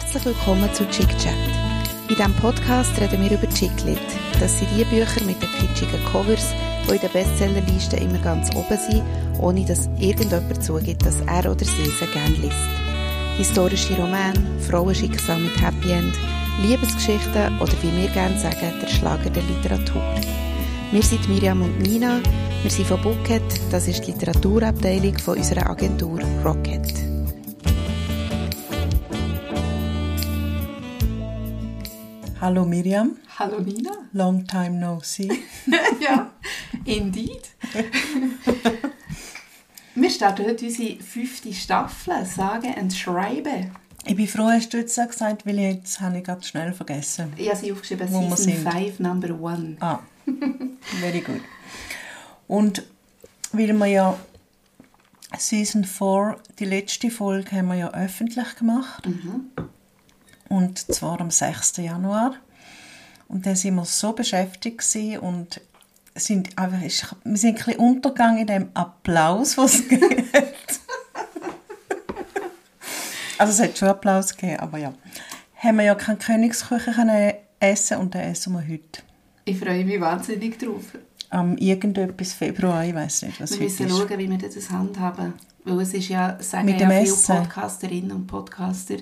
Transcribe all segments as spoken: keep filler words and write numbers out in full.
Herzlich willkommen zu Chick Chat. In diesem Podcast reden wir über Chicklit. Das sind die Bücher mit den kitschigen Covers, die in der Bestsellerliste immer ganz oben sind, ohne dass irgendjemand zugibt, dass er oder sie sie gerne liest. Historische Romane, Frauenschicksal mit Happy End, Liebesgeschichten oder wie wir gerne sagen, der Schlager der Literatur. Wir sind Miriam und Nina, wir sind von Bucket, das ist die Literaturabteilung von unserer Agentur Rocket. Hallo Miriam. Hallo Nina. Long time no see. Ja, indeed. Wir starten heute unsere fünfte Staffel, Sagen und Schreiben. Ich bin froh, hast du jetzt gesagt, weil jetzt habe ich gerade schnell vergessen. Ja, sie aufgeschrieben, Season five, Number one. Ah, very good. Und weil wir ja Season four, die letzte Folge, haben wir ja öffentlich gemacht. Mhm. Und zwar am sechsten Januar. Und dann waren wir so beschäftigt und sind, wir sind ein bisschen untergegangen in dem Applaus, den es gegeben hat. Also es hat schon Applaus gegeben, aber ja. Haben wir ja keinen Königskuchen essen und den essen wir heute. Ich freue mich wahnsinnig drauf. Am irgendetwas Februar, ich weiss nicht, was wir heute ist. Wir müssen schauen, wie wir das handhaben. Weil es ist ja, sagen ja viele Podcasterinnen und Podcaster,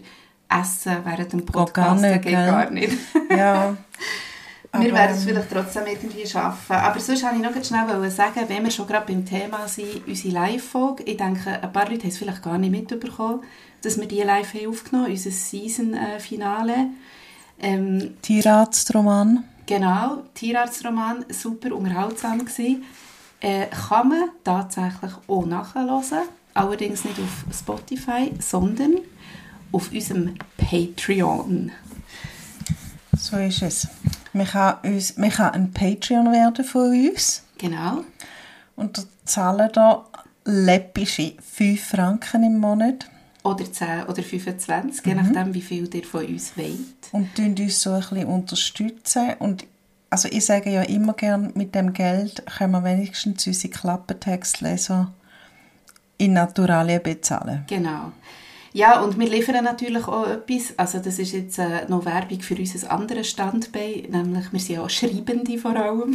Essen während dem Podcast, geht gar nicht. Geht gar nicht. Ja, wir werden es vielleicht trotzdem irgendwie schaffen. Aber sonst wollte ich noch schnell sagen, wenn wir schon gerade beim Thema sind, unsere Live-Folge. Ich denke, ein paar Leute haben es vielleicht gar nicht mitbekommen, dass wir die live haben aufgenommen haben, unser Season-Finale. Ähm, Tierarztroman. Genau, Tierarztroman, super unterhaltsam gewesen. Äh, kann man tatsächlich auch nachhören, allerdings nicht auf Spotify, sondern auf unserem Patreon. So ist es. Man kann, uns, man kann ein Patreon werden von uns. Genau. Und da zahlen da läppische fünf Franken im Monat. Oder zehn oder fünfundzwanzig, je mhm. nachdem, wie viel ihr von uns wollt. Und tun uns so ein bisschen unterstützen. Und also ich sage ja immer gerne, mit dem Geld können wir wenigstens unsere Klappentextleser in Naturalien bezahlen. Genau. Ja, und wir liefern natürlich auch etwas, also das ist jetzt äh, noch Werbung für unser anderes Standbein, nämlich wir sind ja auch Schreibende vor allem.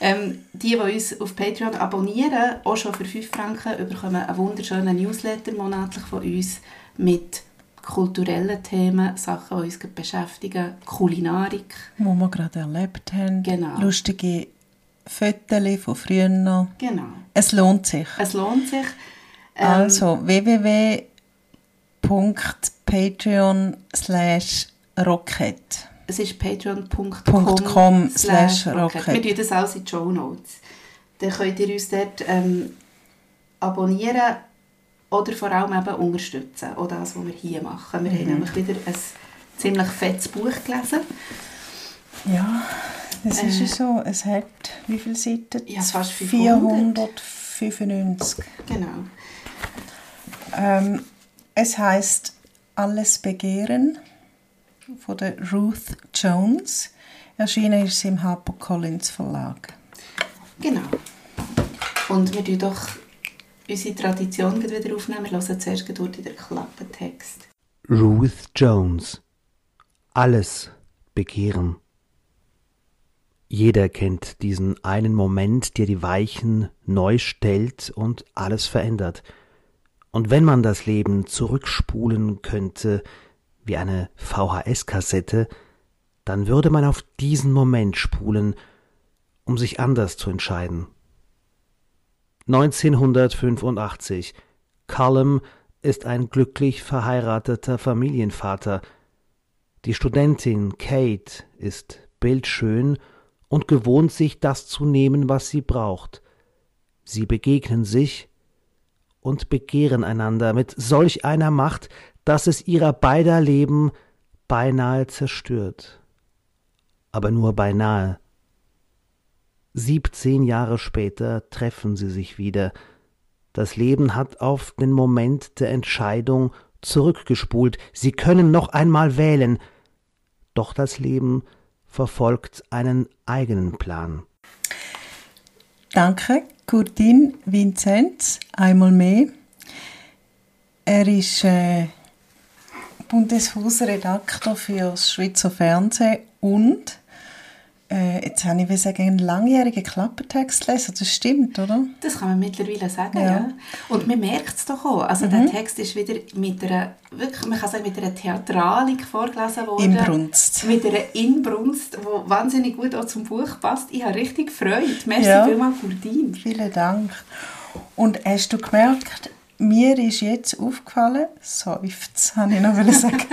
ähm, die, die uns auf Patreon abonnieren, auch schon für fünf Franken, bekommen einen wunderschönen Newsletter monatlich von uns mit kulturellen Themen, Sachen, die uns beschäftigen, Kulinarik. Wo wir gerade erlebt haben, genau. Lustige Fotos von früher. Genau. Es lohnt sich. Es lohnt sich. Ähm, also www. Patreon slash Rocket. Es ist patreon.com slash Rocket. Wir tun das alles in die Shownotes. Dann könnt ihr uns dort ähm, abonnieren oder vor allem eben unterstützen. Auch das, was wir hier machen. Wir mhm. haben nämlich wieder ein ziemlich fettes Buch gelesen. Ja, das äh, ist so. Es hat wie viele Seiten? Ja, fast vierhundert. vierhundertfünfundneunzig. Genau. Ähm, Es heisst «Alles Begehren» von der Ruth Jones. Erschienen ist sie im Harper Collins Verlag. Genau. Und wir tun doch unsere Tradition wieder aufnehmen. Wir hören zuerst durch den Klappentext. Ruth Jones. Alles Begehren. Jeder kennt diesen einen Moment, der die Weichen neu stellt und alles verändert. Und wenn man das Leben zurückspulen könnte, wie eine V H S-Kassette, dann würde man auf diesen Moment spulen, um sich anders zu entscheiden. neunzehnhundertfünfundachtzig. Callum ist ein glücklich verheirateter Familienvater. Die Studentin Kate ist bildschön und gewohnt sich das zu nehmen, was sie braucht. Sie begegnen sich und begehren einander mit solch einer Macht, dass es ihrer beider Leben beinahe zerstört. Aber nur beinahe. Siebzehn Jahre später treffen sie sich wieder. Das Leben hat auf den Moment der Entscheidung zurückgespult. Sie können noch einmal wählen. Doch das Leben verfolgt einen eigenen Plan. Danke, Gurtin Vinzenz, einmal mehr. Er ist äh, Bundeshausredaktor für das Schweizer Fernsehen und äh, jetzt habe ich, wie sagen, einen langjährigen Klappertextleser. Das stimmt, oder? Das kann man mittlerweile sagen, ja. ja. Und man merkt es doch auch. Also mhm. der Text ist wieder mit einer, wirklich, man kann sagen, mit einer Theatralik vorgelesen worden. Inbrunst. Mit einer Inbrunst, die wahnsinnig gut auch zum Buch passt. Ich habe richtig gefreut. Merci ja. vielmals für dich. Vielen Dank. Und hast du gemerkt, mir ist jetzt aufgefallen, seufz, habe ich noch sagen.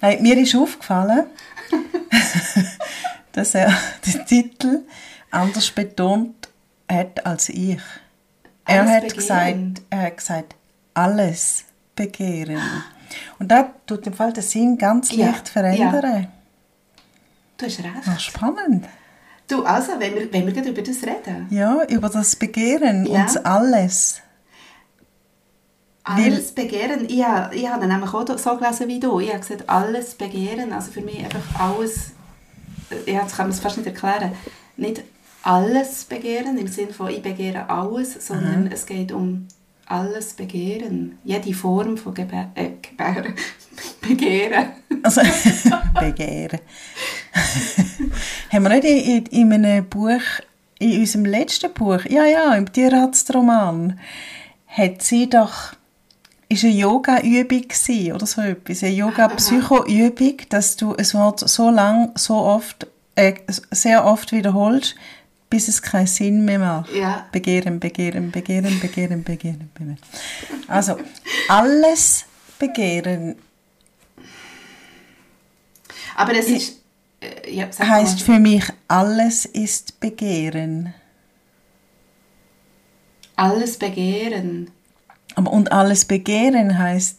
Nein, mir ist aufgefallen, dass er den Titel anders betont hat als ich. Er alles hat gesagt, er hat gesagt, alles begehren. Und das tut im Fall den Sinn ganz ja. leicht verändern. Ja. Du hast recht. Das ist spannend. Du, also, wenn wir, wenn wir gerade über das reden. Ja, über das Begehren ja. und das Alles. Alles Begehren. Ich habe, ich habe nämlich auch so gelesen wie du. Ich habe gesagt, alles Begehren. Also für mich einfach alles, ja, das kann man es fast nicht erklären, nicht alles Begehren im Sinne von ich begehre alles, sondern mhm. es geht um alles Begehren. Jede Form von Gebe- äh, Gebär- Begehren. Also, Begehren. Haben wir nicht in, in einem Buch, in unserem letzten Buch, ja, ja, im Tierarztroman, hat sie doch ist eine Yoga-Übung gewesen, oder so etwas, eine Yoga-Psycho-Übung, dass du ein Wort so lang, so oft, äh, sehr oft wiederholst, bis es keinen Sinn mehr macht. Ja. Begehren, begehren, begehren, begehren, begehren, begehren. Also, alles begehren. Aber das ist... Äh, ja, heisst für mich, alles ist Begehren. Alles Begehren. Aber und alles Begehren heisst...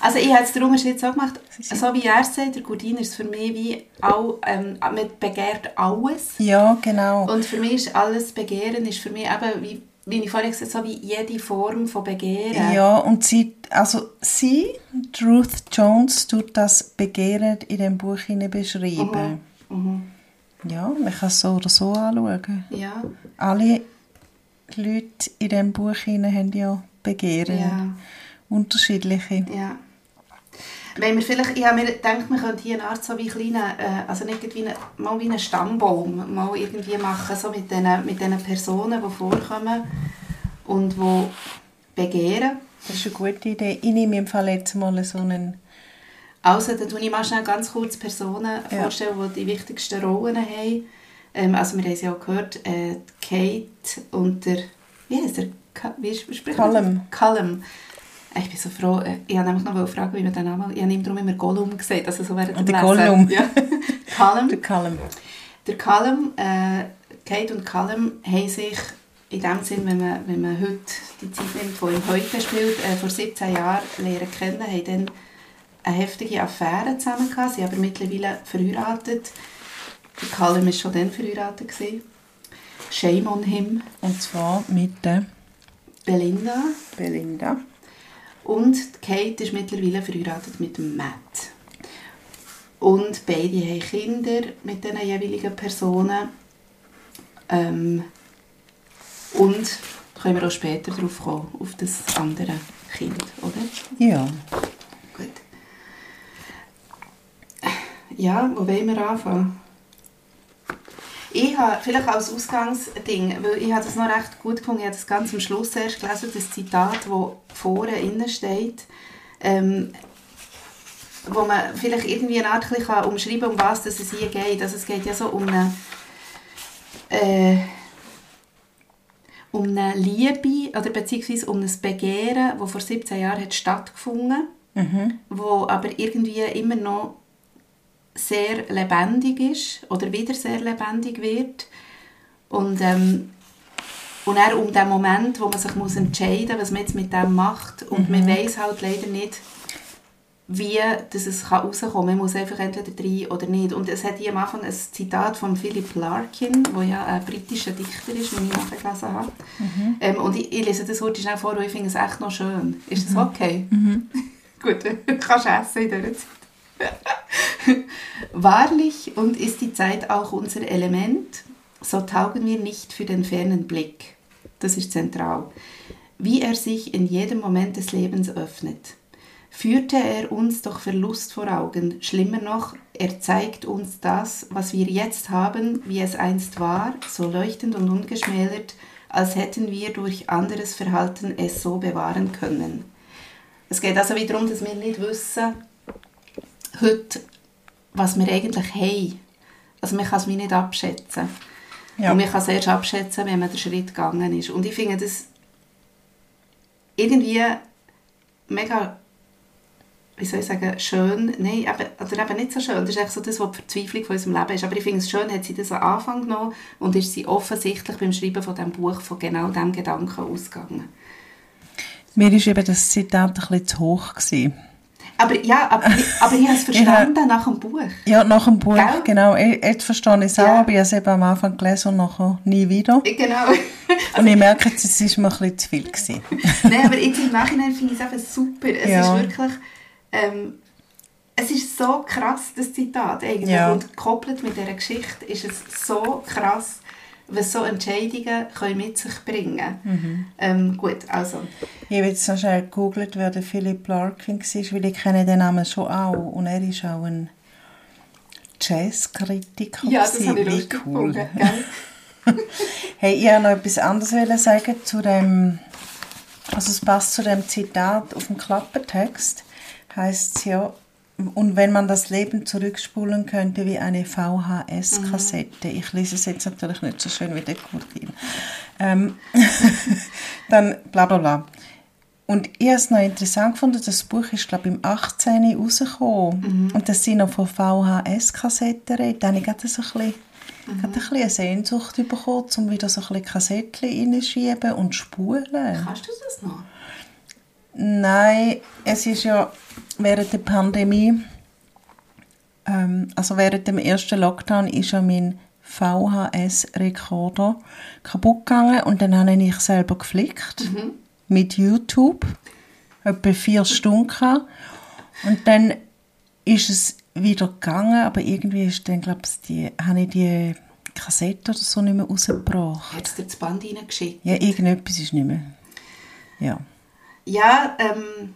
Also ich habe es darum jetzt auch gemacht, so wie er sagt, der Gurtin ist für mich wie, all, ähm, man begehrt alles. Ja, genau. Und für mich ist alles Begehren, ist für mich eben, wie, wie ich vorhin gesagt habe, so wie jede Form von Begehren. Ja, und sie, also sie, Ruth Jones, tut das Begehren in dem Buch beschreiben. Mhm. Mhm. Ja, man kann es so oder so anschauen. Ja. Alle Leute in diesem Buch haben ja Begehren. Ja. Unterschiedliche. Ja. Wenn wir vielleicht, ich habe mir gedacht, man könnte hier eine Art so wie kleine, also nicht wie eine, mal wie einen Stammbaum mal irgendwie machen, so mit den, mit den Personen, die vorkommen und die begehren. Das ist eine gute Idee. Ich nehme im Fall jetzt mal so einen... Also, dann tue ich mal schnell ganz kurz Personen ja. vorstellen, die die wichtigsten Rollen haben. Also wir haben es ja auch gehört, äh, Kate und der, wie heißt der, Ka- wie spricht man? Callum. Ich bin so froh, äh, ich wollte nämlich noch fragen, wie man den Namen, ich habe ihm darum immer Gollum gesagt, also so während der Gollum. Ja. Callum. Der Callum. Der Callum, äh, Kate und Callum haben sich in dem Sinn, wenn man, wenn man heute die Zeit nimmt, die im Heute spielt, äh, vor siebzehn Jahren lernen kennen, haben dann eine heftige Affäre zusammen gehabt, sie aber mittlerweile verheiratet. Der Callum war schon dann verheiratet. Shame on him. Und zwar mit der Belinda. Belinda. Und Kate ist mittlerweile verheiratet mit Matt. Und beide haben Kinder mit den jeweiligen Personen. Ähm, und können wir auch später darauf kommen, auf das andere Kind, oder? Ja. Gut. Ja, wo wollen wir anfangen? Ich habe vielleicht als Ausgangsding, weil ich habe das noch recht gut gefunden, ich habe das ganz am Schluss erst gelesen, das Zitat, das vorne innen steht, ähm, wo man vielleicht irgendwie eine Art kann umschreiben kann, um was es hier geht. Also es geht ja so um eine, äh, um eine Liebe, oder beziehungsweise um ein Begehren, das vor siebzehn Jahren hat stattgefunden hat, mhm. wo aber irgendwie immer noch sehr lebendig ist oder wieder sehr lebendig wird und, ähm, und dann um den Moment, wo man sich muss entscheiden muss, was man jetzt mit dem macht und mhm. man weiss halt leider nicht, wie das es rauskommen kann. Man muss einfach entweder rein oder nicht. Und es hat hier am Anfang ein Zitat von Philip Larkin, der ja ein britischer Dichter ist, den ich nachgelesen habe. Mhm. Ähm, und ich, ich lese das heute schnell vor, weil ich finde es echt noch schön. Ist das okay? Mhm. Gut, du kannst essen in dieser Zeit. Wahrlich, und ist die Zeit auch unser Element, so taugen wir nicht für den fernen Blick. Das ist zentral. Wie er sich in jedem Moment des Lebens öffnet. führte er uns doch Verlust vor Augen. Schlimmer noch, er zeigt uns das, was wir jetzt haben, wie es einst war, so leuchtend und ungeschmälert, als hätten wir durch anderes Verhalten es so bewahren können. Es geht also wiederum, dass wir nicht wissen, heute, was wir eigentlich haben. Also man kann es mir nicht abschätzen. Ja. Und man kann es erst abschätzen, wenn man den Schritt gegangen ist. Und ich finde das irgendwie mega, wie soll ich sagen, schön, nein, eben, oder eben nicht so schön, das ist eigentlich so das, was die Verzweiflung von unserem Leben ist, aber ich finde es schön, hat sie das am Anfang genommen und ist sie offensichtlich beim Schreiben von diesem Buch von genau diesem Gedanken ausgegangen. Mir war eben das Zitat ein bisschen zu hoch gewesen. Aber ja, aber, aber ich habe es verstanden habe, nach dem Buch. Ja, nach dem Buch, gell? Genau. Jetzt verstehe ich es auch, ja. Aber ich habe es eben am Anfang gelesen und nachher nie wieder. Genau. Und ich merke jetzt, es war mir ein bisschen zu viel gewesen. Nein, aber jetzt im Nachhinein finde ich es einfach super. Es ja. ist wirklich, ähm, es ist so krass, das Zitat eigentlich. Ja. Und gekoppelt mit dieser Geschichte ist es so krass, was so Entscheidungen können mit sich bringen. Mhm. Ähm, gut, also. Ich habe jetzt so schnell gegoogelt, wer der Philip Larkin war, weil ich kenne den Namen schon auch. Und er ist auch ein Jazzkritiker. Ja, das habe ich lustig gefunden. Cool. Hey, ich wollte noch etwas anderes sagen zu dem, also es passt zu dem Zitat auf dem Klappentext, heisst es ja, und wenn man das Leben zurückspulen könnte wie eine V H S-Kassette, mhm. ich lese es jetzt natürlich nicht so schön wie der Gurtin, ähm, dann bla bla bla. Und ich habe es noch interessant gefunden, das Buch ist, glaube ich, im achtzehnten rausgekommen, mhm. und dass sie noch von V H S-Kassetten reden, da habe ich gerade so ein bisschen, mhm. gerade ein bisschen eine Sehnsucht bekommen, um wieder so ein bisschen Kassettchen hineinschieben und spulen. Kannst du das noch? Nein, es ist ja während der Pandemie, ähm, also während dem ersten Lockdown, ist ja mein V H S-Rekorder kaputt gegangen und dann habe ich selber geflickt, mhm. mit YouTube, etwa vier Stunden. Und dann ist es wieder gegangen, aber irgendwie ist dann, glaube ich, die, habe ich die Kassette oder so nicht mehr rausgebracht. Hat es dir das Band reingeschickt? Ja, irgendetwas ist nicht mehr. Ja. Ja, ähm,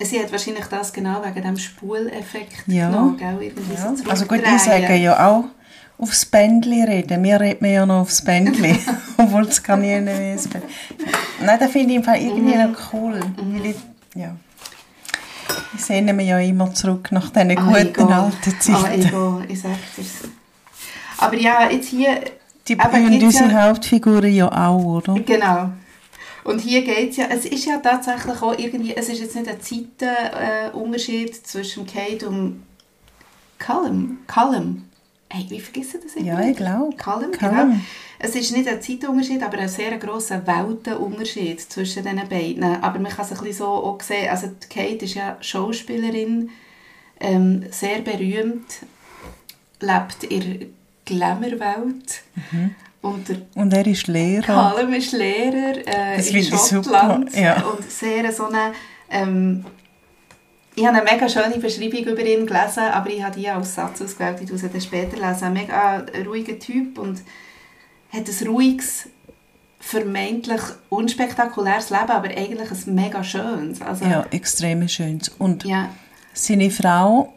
sie hat wahrscheinlich das genau wegen dem Spuleffekt ja. genommen. Ja. So also gut, ich sage ja auch aufs Bändli reden. Wir reden ja noch aufs Bändli, obwohl es gar nie mehr ist. Nein, das finde ich irgendwie mm. noch cool. Mm. Weil ich, ja. ich sehne mich ja immer zurück nach diesen oh, guten ego. alten Zeiten. Oh, ego. Ich sage es. Aber ja, jetzt hier... Die berühren unsere ja Hauptfiguren ja auch, oder? Genau. Und hier geht es ja, es ist ja tatsächlich auch irgendwie, es ist jetzt nicht ein Zeitenunterschied äh, zwischen Kate und Callum. Callum. Hey, wie vergessen das irgendwie? Ja, ich glaube. Callum, Callum, genau. Es ist nicht ein Zeitunterschied, aber ein sehr grosser Weltenunterschied zwischen den beiden. Aber man kann es ein bisschen so auch sehen, also Kate ist ja Schauspielerin, ähm, sehr berühmt, lebt in der Glamour-Welt. Mhm. Und, und er ist Lehrer. Callum ist Lehrer äh, in Schottland. Ja. Und sehr so eine... Ähm, ich habe eine mega schöne Beschreibung über ihn gelesen, aber ich habe die als Satz ausgewählt, die ich dann später lesen. Ein mega ruhiger Typ und hat ein ruhiges, vermeintlich unspektakuläres Leben, aber eigentlich ein mega schönes. Also, ja, extrem schönes. Und ja. seine Frau,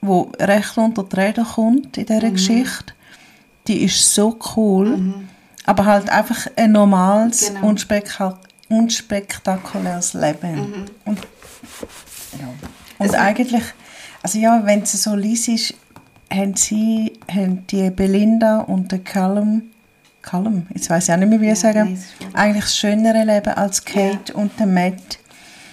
die recht unter die Räder kommt in dieser mhm. Geschichte, die ist so cool, mhm. aber halt einfach ein normales, genau. unspek- unspektakuläres Leben. Mhm. Und, ja. und also, eigentlich, also ja, wenn es so liest ist, haben sie, haben die Belinda und der Callum, Callum, jetzt weiss ich auch nicht mehr, wie ich ja, sagen, eigentlich das schönere Leben als Kate ja. und der Matt.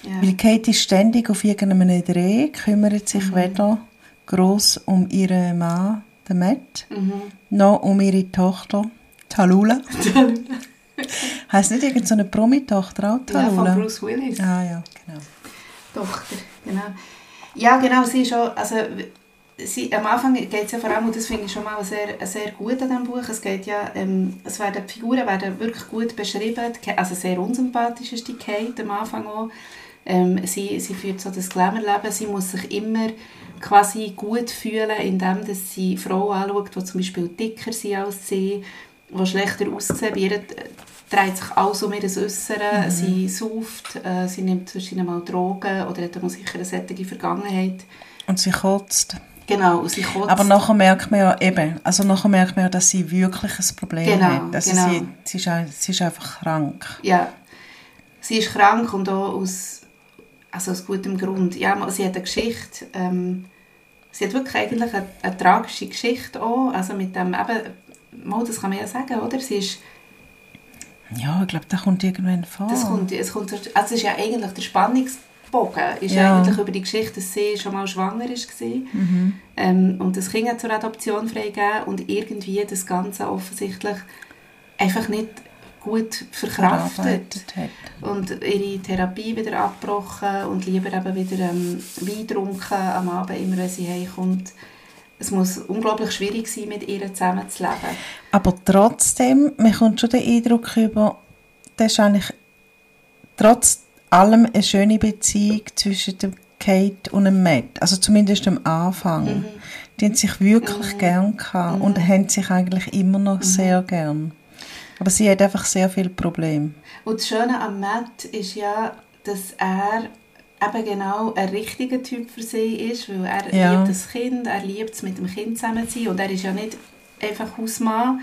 Ja. Weil Kate ist ständig auf irgendeinem Dreh, kümmert sich mhm. weder gross um ihren Mann, der Matt, mhm. noch um ihre Tochter, Tallulah. Heißt nicht irgendeine so Promi-Tochter auch, Tallulah? Ja, von Bruce Willis. Ah ja, genau. Tochter, genau. Ja, genau, sie ist auch, also, sie, am Anfang geht es ja vor allem, und das finde ich schon mal sehr, sehr gut an diesem Buch, es geht ja, ähm, es werden, die Figuren werden wirklich gut beschrieben, also sehr unsympathisch ist die Kate am Anfang auch. Ähm, sie, sie führt so das Glamour-Leben, sie muss sich immer quasi gut fühlen, indem dass sie Frauen anschaut, die zum Beispiel dicker sind als sie, die schlechter aussehen, wie ihre dreht sich alles um ihr Äußeren, mhm. sie sauft, äh, sie nimmt zwischendurch mal Drogen oder hat eine sichere sättige Vergangenheit. Und sie kotzt. Genau, sie kotzt. Aber nachher merkt man ja eben, also nachher merkt man ja, dass sie wirklich ein Problem genau, hat. Also genau. sie, sie, ist, sie ist einfach krank. Ja, sie ist krank und auch aus, also aus gutem Grund. Ja, sie hat eine Geschichte, ähm, sie hat wirklich eigentlich eine, eine tragische Geschichte auch, also mit dem eben, mal, das kann man ja sagen, oder? Sie ist, ja, ich glaube, das kommt irgendwann vor. Das kommt, es kommt, also es ist ja eigentlich der Spannungsbogen, ist ja. eigentlich über die Geschichte, dass sie schon mal schwanger war mhm. ähm, und das Kind zur Adoption freigegeben und irgendwie das Ganze offensichtlich einfach nicht gut verkraftet und ihre Therapie wieder abgebrochen und lieber eben wieder ähm, Wein getrunken am Abend, immer wenn sie heimkommt. Es muss unglaublich schwierig sein, mit ihr zusammen zu leben. Aber trotzdem, man kommt schon den Eindruck über, das ist eigentlich trotz allem eine schöne Beziehung zwischen dem Kate und dem Matt. Also zumindest am Anfang. Mhm. Die haben sich wirklich mhm. gern gehabt und mhm. haben sich eigentlich immer noch mhm. sehr gern. Aber sie hat einfach sehr viele Probleme. Und das Schöne am Matt ist ja, dass er eben genau ein richtiger Typ für sie ist, weil er ja. liebt das Kind, er liebt es, mit dem Kind zusammen zu sein und er ist ja nicht einfach Hausmann,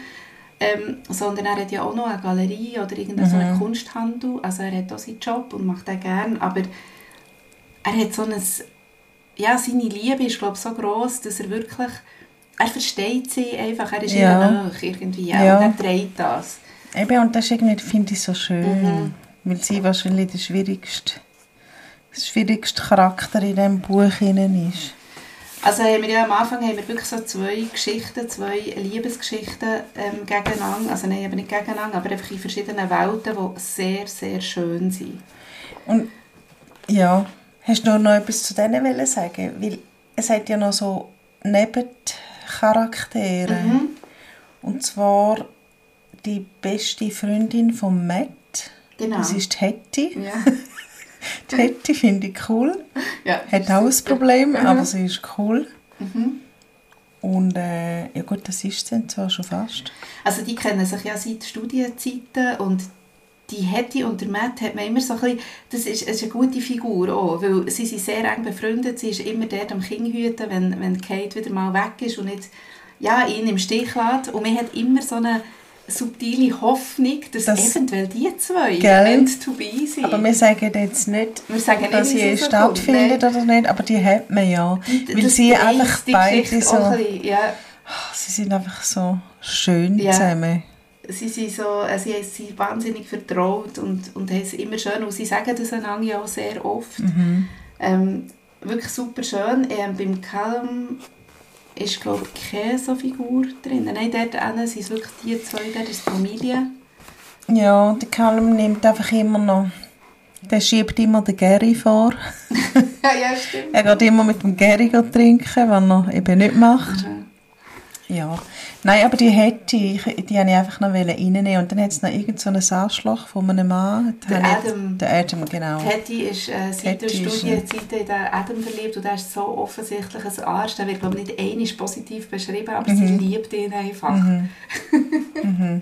ähm, sondern er hat ja auch noch eine Galerie oder irgendeinen mhm. so einen Kunsthandel, also er hat auch seinen Job und macht den gern, aber er hat so ein, ja, seine Liebe ist, glaube ich, so gross, dass er wirklich, er versteht sie einfach, er ist ja. ihr nahe irgendwie ja, ja. und er trägt das. Eben, und das finde ich so schön, mhm. weil sie wahrscheinlich der schwierigste Das schwierigste Charakter in diesem Buch innen ist. Also haben wir ja am Anfang haben wir wirklich so zwei Geschichten, zwei Liebesgeschichten ähm, gegeneinander. Also nein, eben nicht gegeneinander, aber einfach in verschiedenen Welten, die sehr, sehr schön sind. Und ja, hast du noch etwas zu denen sagen? Weil es hat ja noch so Nebencharaktere. Mhm. Und zwar die beste Freundin von Matt. Genau. Das ist Hetty. Ja. Die Hetty finde ich cool. Ja, hat auch ein Problem, mhm. aber sie ist cool. Mhm. Und äh, ja gut, das ist sie zwar schon fast. Also die kennen sich ja seit Studienzeiten und die Hetty und der Matt hat man immer so ein bisschen, das ist, ist eine gute Figur auch, weil sie sind sehr eng befreundet, sie ist immer dort am Kind hüten, wenn, wenn Kate wieder mal weg ist und nicht ja, ihn im Stich lässt. Und man hat immer so eine subtile Hoffnung, dass das, eventuell die zwei meant to be sind. Aber wir sagen jetzt nicht, wir sagen dass sie so stattfindet gut, oder nicht, aber die hat man ja. Weil das sie eigentlich beide so... Bisschen, ja. Sie sind einfach so schön ja. zusammen. Sie sind so, also sie sind wahnsinnig vertraut und, und haben es immer schön. Und sie sagen das einander ja auch sehr oft. Mhm. Ähm, wirklich super schön. Ähm, beim Calm... ist, glaube ich, keine so Figur drin. Nein, dort hinten sind wirklich die zwei, dort ist die Familie. Ja, der Callum nimmt einfach immer noch, der schiebt immer den Gary vor. Ja, ja, stimmt. Er geht immer mit dem Gary trinken, was er eben nicht macht. Mhm. Ja. Nein, aber die Hetty, die, die wollte ich einfach noch reinnehmen. Und dann hat es noch irgendeinen so Arschloch von einem Mann. Der Adam. Der Adam, genau. Die Hetty ist äh, seit der Studienzeit in den Adam verliebt. Und er ist so offensichtlich ein Arsch. Der wird, glaube ich, nicht einmal positiv beschrieben, aber mhm. sie liebt ihn einfach. Mhm. mhm.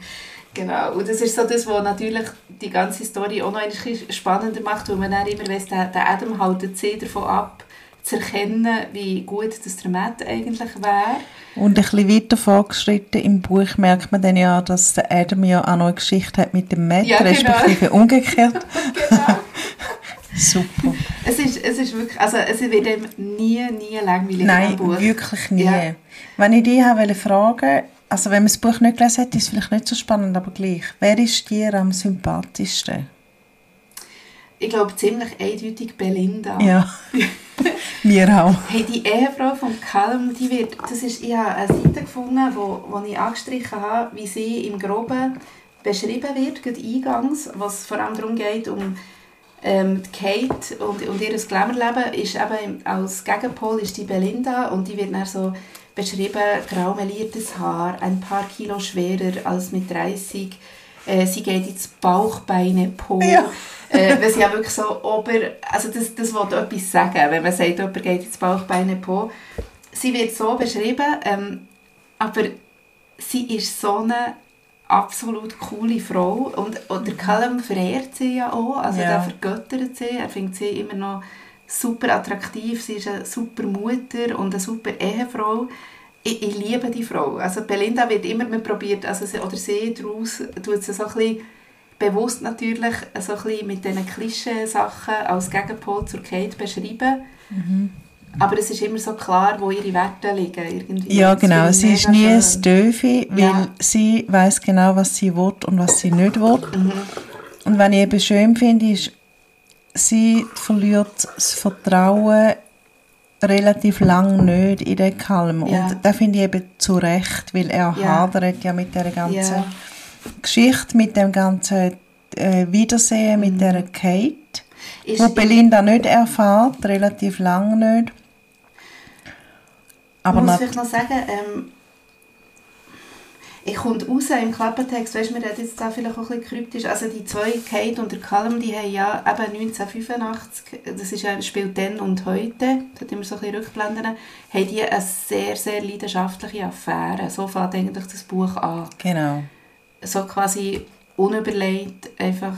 Genau. Und das ist so das, was natürlich die ganze Story auch noch ein bisschen spannender macht, weil man dann immer weiss, der, der Adam hält sie davon ab, zu erkennen, wie gut das der Matt eigentlich wäre. Und ein bisschen weiter vorgeschritten im Buch merkt man dann ja, dass der Adam ja auch noch eine Geschichte hat mit dem Matt, ja, genau. respektive umgekehrt. Genau. Super. Es ist, es ist wirklich, also es wird ihm nie, nie langweilig. Nein, wirklich nie. Ja. Wenn ich dich habe fragen, also wenn man das Buch nicht gelesen hat, ist es vielleicht nicht so spannend, aber gleich. Wer ist dir am sympathischsten? Ich glaube, ziemlich eindeutig Belinda. Ja. Mir auch. Hey, die Ehefrau von Calm, die wird, das ist, ich habe eine Seite gefunden, wo, wo ich angestrichen habe, wie sie im Groben beschrieben wird, gerade eingangs, was vor allem darum geht, um ähm, Kate und, und ihr Glamourleben, ist eben als Gegenpol ist die Belinda und die wird dann so beschrieben, grau meliertes Haar, ein paar Kilo schwerer als mit dreißig, äh, sie geht ins Bauchbeine-Pol. Ja. äh, weil sie ja wirklich so ober... Also das, das will etwas sagen, wenn man sagt, jemand geht ins Bauchbeine-Po. Sie wird so beschrieben, ähm, aber sie ist so eine absolut coole Frau. Und, und der Callum verehrt sie ja auch, also ja. Der vergöttert sie, er findet sie immer noch super attraktiv, sie ist eine super Mutter und eine super Ehefrau. Ich, ich liebe die Frau. Also Belinda wird immer mehr probiert, also sie, oder sie daraus tut sie so ein bisschen bewusst natürlich so ein bisschen mit diesen Klischee-Sachen als Gegenpol zur Kate beschreiben. Mhm. Aber es ist immer so klar, wo ihre Werte liegen. Irgendwie. Ja, genau. Sie ist nie ein Stöfi, weil ja. sie weiss genau, was sie will und was sie nicht will. Mhm. Und was ich eben schön finde, ist, sie verliert das Vertrauen relativ lang nicht in den Calm. Ja. Und das finde ich eben zu Recht, weil er ja. hadert ja mit dieser ganzen ja. Geschichte, mit dem ganzen äh, Wiedersehen, mhm. mit dieser Kate, ist wo Belinda nicht erfährt, relativ lang nicht. Aber muss ich noch sagen, ähm, ich komme raus im Klappentext, weißt, wir reden jetzt da vielleicht auch ein bisschen kryptisch, also die zwei, Kate und der Callum, die haben ja eben neunzehnhundertfünfundachtzig, das ist ja, spielt dann und heute, da haben wir so ein bisschen rückblenden, haben die eine sehr, sehr leidenschaftliche Affäre, so fängt eigentlich das Buch an. Genau. So quasi unüberlegt, einfach,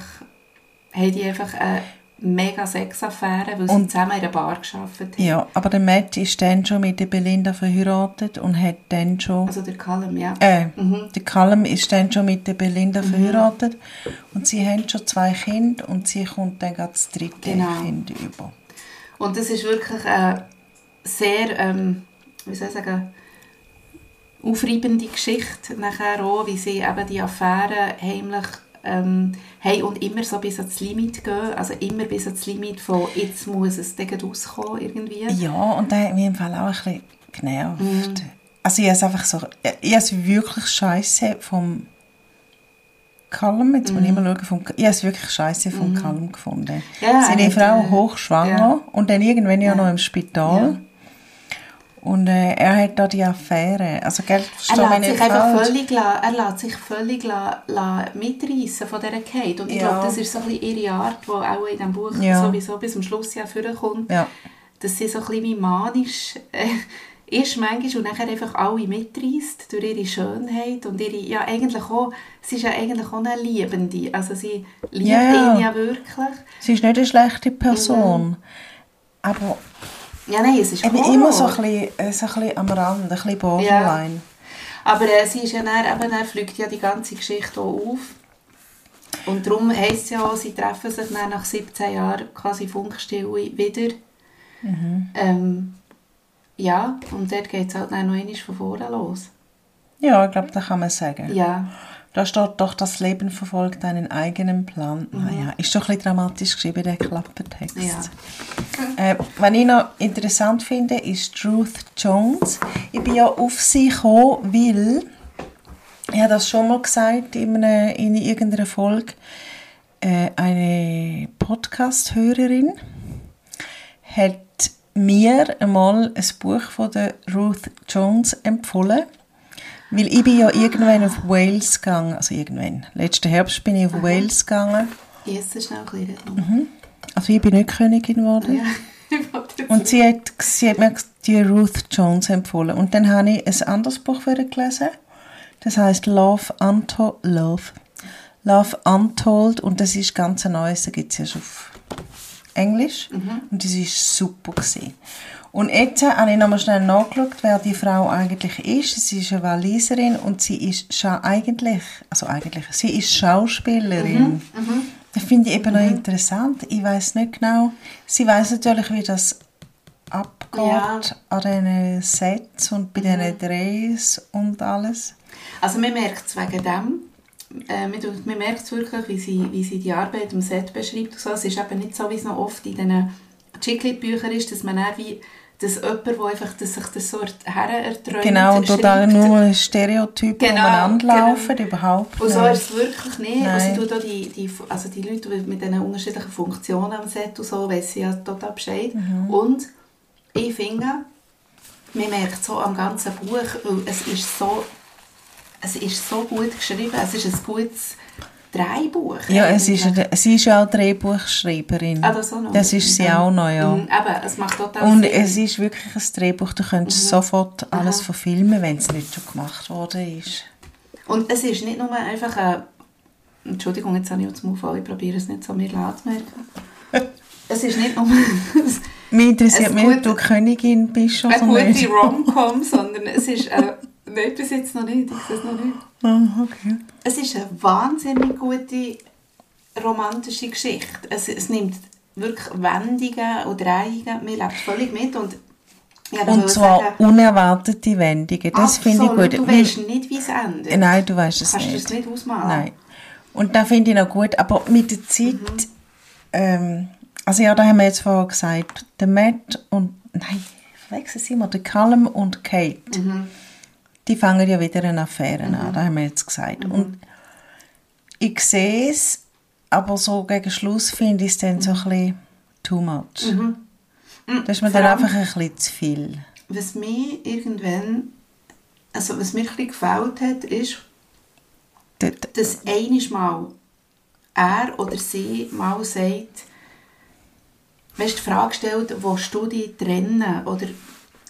haben die einfach eine mega Sexaffäre, weil sie und, zusammen in einer Bar gearbeitet haben. Ja, aber der Matt ist dann schon mit der Belinda verheiratet und hat dann schon... Also der Callum, ja. Äh, mhm. der Callum ist dann schon mit der Belinda mhm. verheiratet und sie haben schon zwei Kinder und sie kommt dann gerade das dritte genau. Kind über. Und das ist wirklich eine sehr, ähm, wie soll ich sagen, aufreibende Geschichte nachher auch, wie sie eben die Affäre heimlich... Hey, und immer so bis ans Limit gehen, also immer bis ans Limit von jetzt muss es dagegen rauskommen irgendwie. Ja, und das hat mich im Fall auch ein bisschen genervt. Mm. Also ich habe es einfach so, ich habe es wirklich scheiße vom Calm, jetzt mm. muss ich mal schauen, vom, ich habe es wirklich scheiße vom mm. Calm gefunden. Ja, seine Frau äh, hochschwanger ja. und dann irgendwann ja, ja noch im Spital. Ja. Und äh, er hat da die Affäre. Also, gell, er lässt sich einfach völlig la, er lässt sich völlig la, la mitreissen von dieser Kate. Und ich ja. glaube, das ist so ein bisschen ihre Art, die auch in diesem Buch ja. sowieso bis zum Schluss ja vorkommt, ja. dass sie so ein bisschen manisch äh, ist manchmal und nachher einfach alle mitreisst durch ihre Schönheit und ihre, ja eigentlich auch, sie ist ja eigentlich auch eine Liebende. Also sie liebt ja. ihn ja wirklich. Sie ist nicht eine schlechte Person. Ja. Aber... Ja, nein, es ist eben immer so ein, bisschen, so ein bisschen am Rand, ein bisschen borderline. Ja. Aber äh, sie ist ja dann, eben, dann fliegt ja die ganze Geschichte auch auf. Und darum heisst es ja auch, sie treffen sich dann nach siebzehn Jahren quasi funkstill wieder. Mhm. Ähm, ja, und dort geht es halt dann noch einmal von vorne los. Ja, ich glaube, das kann man sagen. Ja. Da steht doch, das Leben verfolgt einen eigenen Plan. Mhm. Naja, ist schon ein bisschen dramatisch geschrieben, der Klappentext. Ja. Äh, was ich noch interessant finde, ist Ruth Jones. Ich bin ja auf sie gekommen, weil, ich habe das schon mal gesagt in, einer, in irgendeiner Folge, äh, eine Podcast-Hörerin hat mir einmal ein Buch von der Ruth Jones empfohlen. Weil ich bin ja irgendwann auf Wales gegangen, also irgendwann, letzten Herbst bin ich auf Aha. Wales gegangen. Jetzt ist noch ein bisschen mhm. Also ich bin nicht Königin geworden. Ja, und sie hat, sie hat mir die Ruth Jones empfohlen. Und dann habe ich ein anderes Buch gelesen, das heisst Love Untold, Love. Love Untold und das ist ganz ein neues, das gibt es ja schon auf Englisch mhm. und das war super gewesen. Und jetzt habe ich nochmal schnell nachgeschaut, wer die Frau eigentlich ist. Sie ist eine Walliserin und sie ist scha- eigentlich, also eigentlich, sie ist Schauspielerin. Mhm, mhm. Das finde ich eben mhm. noch interessant. Ich weiss nicht genau. Sie weiss natürlich, wie das abgeht ja. an diesen Sets und bei mhm. diesen Drehs und alles. Also man merkt es wegen dem. Äh, man merkt es wirklich, wie sie, wie sie die Arbeit am Set beschreibt. Und so. Es ist eben nicht so, wie es noch oft in diesen Chicklit-Büchern ist, dass man auch wie dass jemand, der einfach, dass sich das so hererträumt. Genau, und total nur Stereotypen genau, umeinander genau. laufen, überhaupt. Und so ist es wirklich nicht. Und sie tut auch die, die, also die Leute mit diesen unterschiedlichen Funktionen am Set und so, weiss sie ja total Bescheid. Mhm. Und ich finde, man merkt so am ganzen Buch, weil es ist so, es ist so gut geschrieben, es ist ein gutes Drehbuch. Ja, es ist, sie ist ja auch Drehbuchschreiberin. Ah, das, auch das ist sie ja. auch noch, ja. Aber es macht total und Sinn. Es ist wirklich ein Drehbuch, du könntest mhm. sofort alles mhm. verfilmen, wenn es nicht schon gemacht worden ist. Und es ist nicht nur einfach eine... Entschuldigung, jetzt habe ich auch zum Move, ich probiere es nicht so, mir laut zu merken. Es ist nicht nur... Mich interessiert mehr, ob du Königin bist schon. Eine gute Rom-Com, sondern es ist... Eine, nein, bis jetzt noch nicht, ich sehe es noch nicht. Oh, okay. Es ist eine wahnsinnig gute romantische Geschichte. Es, es nimmt wirklich Wendungen und Drehungen, mir lebt völlig mit. Und, ja, und zwar sagen, unerwartete Wendungen, das finde ich gut. Du weißt nicht, wie es endet. Nein, du weißt es Kannst nicht. Kannst du es nicht ausmalen? Nein. Und das finde ich noch gut, aber mit der Zeit, mhm. ähm, also ja, da haben wir jetzt vorher gesagt, der Matt und, nein, verwechseln Sie mal, der Callum und Kate, mhm. die fangen ja wieder eine Affäre mhm. an, das haben wir jetzt gesagt. Mhm. Und ich sehe es, aber so gegen Schluss finde ich es dann so ein bisschen too much. Mhm. Mhm. Das ist mir Vor dann einfach ein bisschen zu viel. Was mir irgendwann, also was mir ein bisschen gefällt hat, ist, dass einiges Mal er oder sie mal sagt, weißt, die Frage stellt, willst du dich trennen oder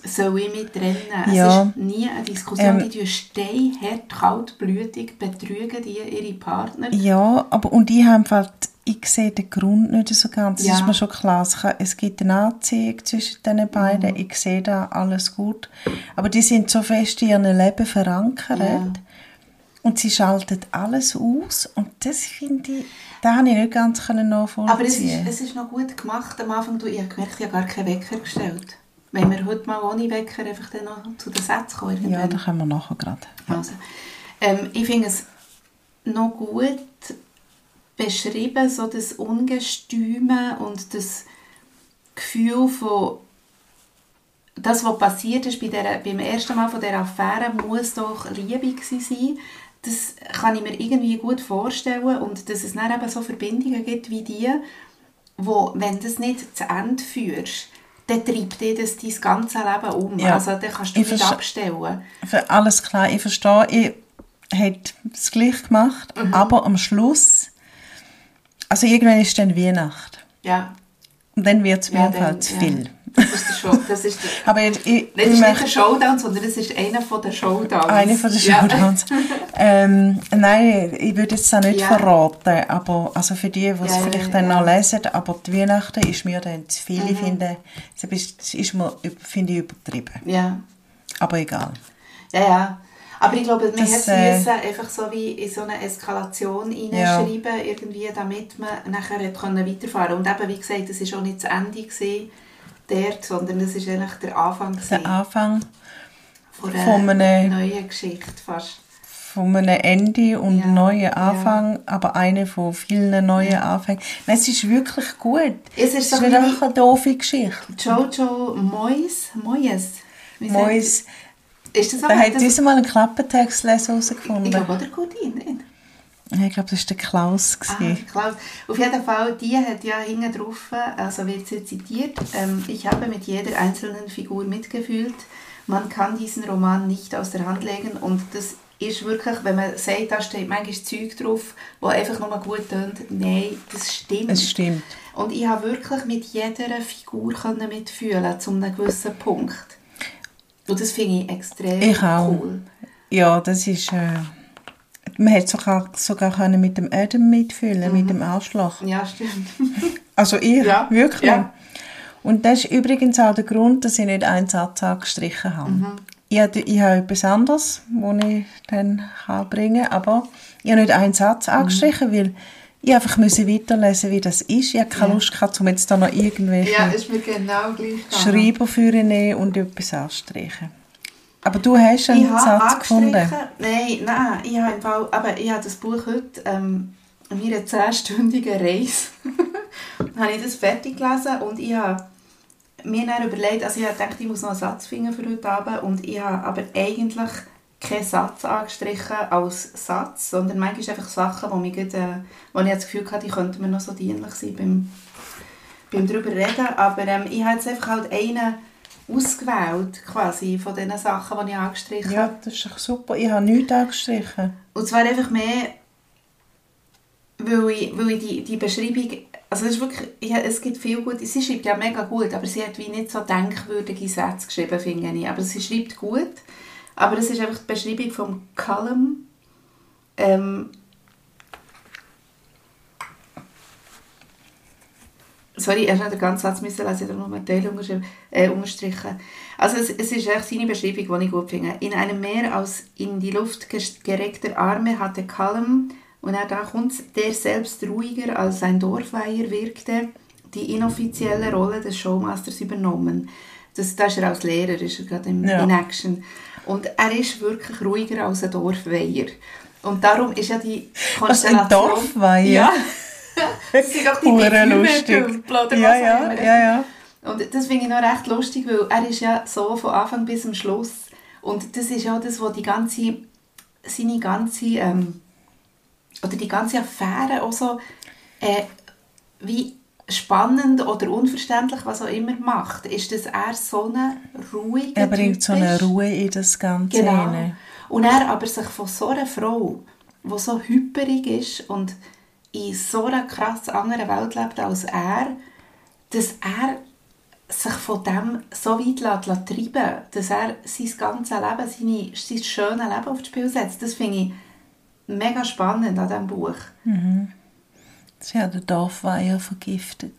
soll ich mich trennen? Ja. Es ist nie eine Diskussion, ähm, die steinhart, kaltblütig betrügen die ihre Partner. Ja, aber und ich habe halt, ich sehe den Grund nicht so ganz. Das ja. ist mir schon klar. Es gibt eine Anziehung zwischen den beiden. Mhm. Ich sehe da alles gut. Aber die sind so fest in ihrem Leben verankert. Ja. Und sie schaltet alles aus und das finde ich, da habe ich nicht ganz nachvollziehen. Aber es ist, es ist noch gut gemacht am Anfang. Du, ich habe gemerkt, ich habe gar keinen Wecker gestellt. Wenn wir heute mal ohne Wecker einfach dann noch zu den Sätzen kommen. Irgendwann. Ja, da können wir nachher gerade. Ja. Also, ähm, ich finde es noch gut beschrieben, so das Ungestüme und das Gefühl von das, was passiert ist bei der, beim ersten Mal von dieser Affäre, muss doch Liebe gewesen sein. Das kann ich mir irgendwie gut vorstellen und dass es dann eben so Verbindungen gibt wie die, wo, wenn du das nicht zu Ende führst, dann treibt dir das dein ganzes Leben um. Ja. Also dann kannst du ich nicht verste- abstellen. Für alles klar, ich verstehe, ich hätte es gleich gemacht, mhm. aber am Schluss, also irgendwann ist dann Weihnachten. Ja. Und dann wird es mir einfach zu viel. Das ist der Show, das ist der, aber ich, ich, das ist ich nicht der Showdown, sondern es ist einer von den Showdowns. Einer von den Showdowns. Ja. ähm, nein, ich würde jetzt auch nicht ja. verraten, aber also für die, die ja, es vielleicht ja, dann ja. noch lesen, aber die Weihnachten ist mir dann zu viel. Mhm. Ich finde, das ist, ist mir, finde ich, übertrieben. Ja. Aber egal. Ja, ja. Aber ich glaube, man das, äh, müssen einfach so wie in so eine Eskalation hineinschreiben, ja. irgendwie, damit man nachher weiterfahren konnte. Und eben, wie gesagt, es war auch nicht das Ende gewesen, dort, sondern es war eigentlich der Anfang. Der Anfang von einer, von einer neuen Geschichte fast. Von einem Ende und ja, neuen Anfang, ja. aber einer von vielen neuen ja. Anfängen. Nein, es ist wirklich gut. Es ist, es ist eine wirklich eine doofe Geschichte. Jojo Moyes. Moyes. Moyes. Ist das auch da hat uns mal einen Klappentext herausgefunden. Ich glaube, oder Gurtin, nicht? Ich glaube, das war der Klaus. Ah, Klaus. Auf jeden Fall, die hat ja hinten drauf, also wird sie zitiert, ähm, ich habe mit jeder einzelnen Figur mitgefühlt, man kann diesen Roman nicht aus der Hand legen und das ist wirklich, wenn man sagt, da steht manchmal Zeug drauf, wo einfach nur gut tönt, nein, das stimmt. Es stimmt. Und ich habe wirklich mit jeder Figur mitfühlen zu einem gewissen Punkt. Und das finde ich extrem ich auch. cool. Ja, das ist... Äh Man hätte sogar, sogar mit dem Adam mitfühlen, mhm. mit dem Arschloch. Ja, stimmt. Also ich, ja, wirklich. Ja. Und das ist übrigens auch der Grund, dass ich nicht einen Satz angestrichen habe. Mhm. Ich, ich habe etwas anderes, das ich dann bringen kann, aber ich habe nicht einen Satz angestrichen, mhm. weil ich einfach weiterlesen musste, wie das ist. Ich hatte keine ja. Lust gehabt, um jetzt da noch irgendwelche ja, ist mir genau gleich Schreiber für nehmen und etwas anstreichen. Aber du hast einen ich Satz gefunden. Nein, nein, ich habe, im Fall, aber ich habe das Buch heute ähm, in meiner zehnstündigen Reise habe ich das fertig gelesen und ich habe mir dann überlegt, also ich dachte, ich muss noch einen Satz finden für heute Abend und ich habe aber eigentlich keinen Satz angestrichen als Satz, sondern manchmal einfach Sachen, wo, mich gerade, äh, wo ich das Gefühl hatte, die könnten mir noch so dienlich sein beim, beim darüber reden, aber ähm, ich habe jetzt einfach halt einen ausgewählt quasi von diesen Sachen, die ich angestrichen habe. Ja, das ist doch super. Ich habe nichts angestrichen. Und zwar einfach mehr, weil ich, weil ich die, die Beschreibung, also es ist wirklich, ja, es gibt viel gut, sie schreibt ja mega gut, aber sie hat wie nicht so denkwürdige Sätze geschrieben, finde ich. Aber sie schreibt gut, aber es ist einfach die Beschreibung vom Callum Ähm, sorry, erst noch den ganzen Satz müssen lesen, ich habe nur einen Teil äh, unterstrichen. Also es, es ist echt seine Beschreibung, die ich gut finde. In einem Meer aus in die Luft gereckter Arme hatte Callum, und auch da kommt der selbst ruhiger als sein Dorfweiher wirkte, die inoffizielle Rolle des Showmasters übernommen. Das, das ist er als Lehrer, ist er gerade in, ja. in Action. Und er ist wirklich ruhiger als ein Dorfweiher. Und darum ist ja die Konstellation... Also ein Dorfweiher? Ja. Das sind auch die Bibeltümpel oder ja, was ja, auch immer. Ja, ja. Und das finde ich noch recht lustig, weil er ist ja so von Anfang bis zum Schluss. Und das ist ja das, was die ganze, seine ganze... Ähm, oder die ganze Affäre auch so äh, wie spannend oder unverständlich, was auch immer macht, ist, dass er so eine ruhige Typ ist. Er bringt so eine Ruhe in das Ganze hinein. Genau. Und er aber sich von so einer Frau, die so hyperig ist und in so einer krass anderen Welt lebt als er, dass er sich von dem so weit lässt, lässt treiben, dass er sein ganzes Leben, seine, sein schönes Leben aufs Spiel setzt. Das finde ich mega spannend an diesem Buch. Mhm. Sie hat den Dorfweiher vergiftet.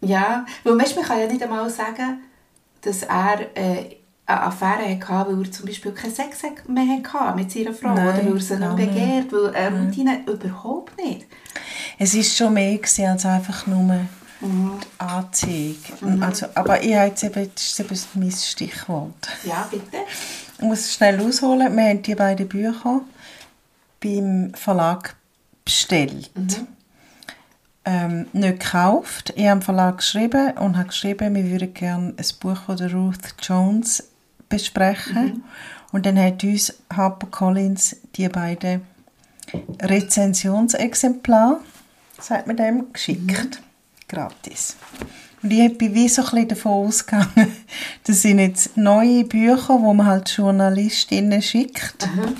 Ja, weil man kann ja nicht einmal sagen, dass er äh, eine Affäre hatte, weil er zum Beispiel keinen Sex mehr hatte mit seiner Frau. Nein, oder weil er sie nicht begehrt, weil er Routine überhaupt nicht. Es war schon mehr gewesen, als einfach nur mhm. die Anziehung. Mhm. Also, aber ich habe jetzt eben, das ist eben mein Stichwort. Ja, bitte. Ich muss es schnell ausholen. Wir haben die beiden Bücher beim Verlag bestellt. Mhm. Ähm, nicht gekauft. Ich habe im Verlag geschrieben und habe geschrieben, wir würden gerne ein Buch von der Ruth Jones besprechen. Mhm. Und dann hat uns Harper Collins die beiden Rezensionsexemplare, sagt man dem, geschickt. Mhm. Gratis. Und ich bin wie so ein bisschen davon ausgegangen, das sind jetzt neue Bücher, die man halt Journalistinnen schickt. Mhm.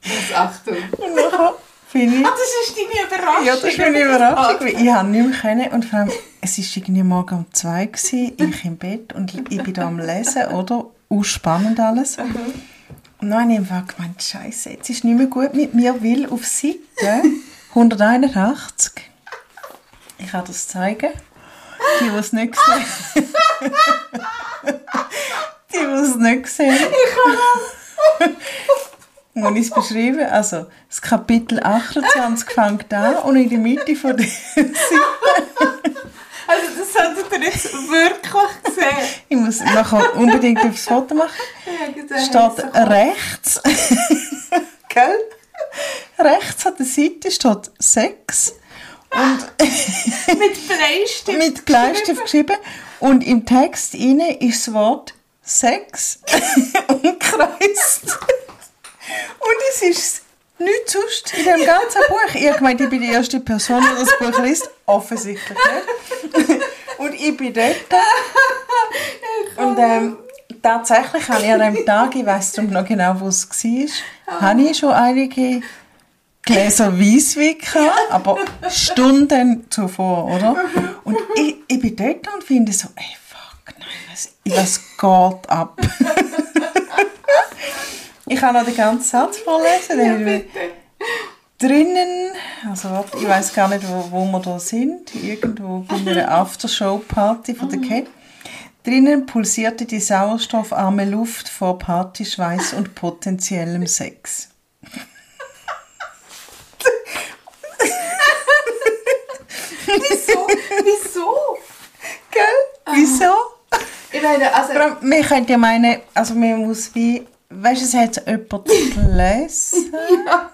Das Achtung. Und nachher finde ich... Ah, das ist deine Überraschung. Ja, das ist meine Überraschung. Ich habe nicht mehr und vor allem, es war irgendwie morgen um zwei gewesen, ich im Bett und ich bin da am Lesen, oder? Ausspannend alles. Mhm. Und dann habe ich einfach gemeint, Scheiße, jetzt ist nicht mehr gut mit mir, weil auf Seite hunderteinundachtzig, ich kann das zeigen, die, die es nicht gesehen die, die es nicht gesehen ich kann das. Und ich es beschreiben, also das Kapitel achtundzwanzig fängt an und in der Mitte von der Seite. Also das habt ihr jetzt wirklich gesehen. Ich muss nachher unbedingt aufs Foto machen. Ja, steht rechts, gell? Rechts an der Seite steht sechs. Und mit Bleistift mit Bleistift geschrieben. Und im Text inne ist das Wort Sex umkreist. Und es ist nichts sonst in diesem ganzen Buch. Ich meine, ich bin die erste Person, die das Buch liest. Offensichtlich nicht. Und ich bin dort. Und ähm, tatsächlich habe ich an diesem Tag, ich weiss noch genau, wo es war, habe ich schon einige Gläser Weisswein gehabt, aber Stunden zuvor, oder? Und ich, ich bin dort und finde so, ey, fuck, nein, was, was geht ab? Ich kann noch den ganzen Satz vorlesen. Ja, bitte. Drinnen, also warte, ich weiss gar nicht, wo, wo wir da sind. Irgendwo bei einer Aftershow-Party von der Cat. Drinnen pulsierte die sauerstoffarme Luft vor Partyschweiß und potenziellem Sex. Wieso? Wieso? Gell? Ah. Wieso? Ich meine, also... Man könnte ja meinen, also man muss wie... Weißt du, es hat jemand gelesen. Ja.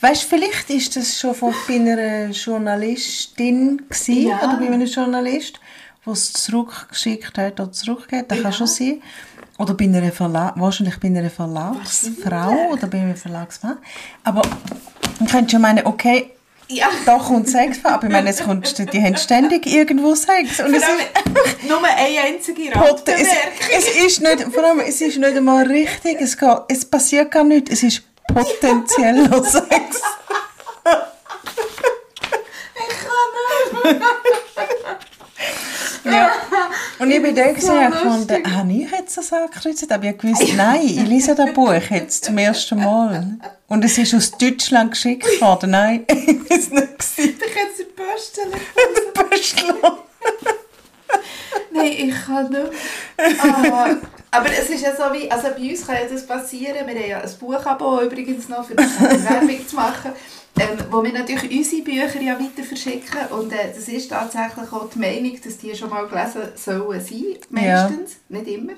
Weißt du, vielleicht war das schon von einer Journalistin gewesen, ja. oder bei einem Journalist, der es zurückgeschickt hat oder zurückgeht. Das ja. kann schon sein. Oder bei einer Verla- wahrscheinlich bei einer Verlagsfrau oder bei einem Verlagsmann. Aber man könnte schon meinen, okay, ja. da kommt Sex vor. Aber ich meine, es kommt, die haben ständig irgendwo Sex. Und es ist nur eine einzige Rand. Es, es ist nicht, vor allem, es ist nicht einmal richtig. Es, geht, es passiert gar nichts. Es ist potenziell noch Sex. Ich kann nicht. Ja. Und ich bin da gefunden, habe ich jetzt das angekreuzelt? Aber ich wusste, nein, ich lese das Buch jetzt zum ersten Mal. Und es ist aus Deutschland geschickt worden. Nein, ich weiß nicht. Ich hätte sie posteln können. Posteln. Nein, ich kann nicht. Ah, aber es ist ja so wie, also bei uns kann ja das passieren, wir haben ja ein Buchabo übrigens noch, für eine Werbung zu machen, ähm, wo wir natürlich unsere Bücher ja weiter verschicken und äh, das ist tatsächlich auch die Meinung, dass die schon mal gelesen sollen sein, meistens, ja. Nicht immer.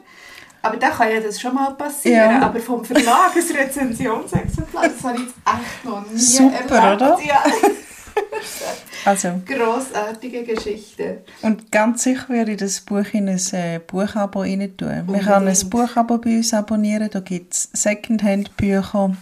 Aber da kann ja das schon mal passieren, ja. Aber vom Verlag ein Rezensionsexemplar, das habe ich jetzt echt noch nie Super, erlebt. Oder? Ja. Also, grossartige Geschichte. Und ganz sicher würde ich das Buch in ein äh, Buchabo rein tun. Unbedingt. Man kann ein Buchabo bei uns abonnieren. Da gibt es Secondhand-Bücher,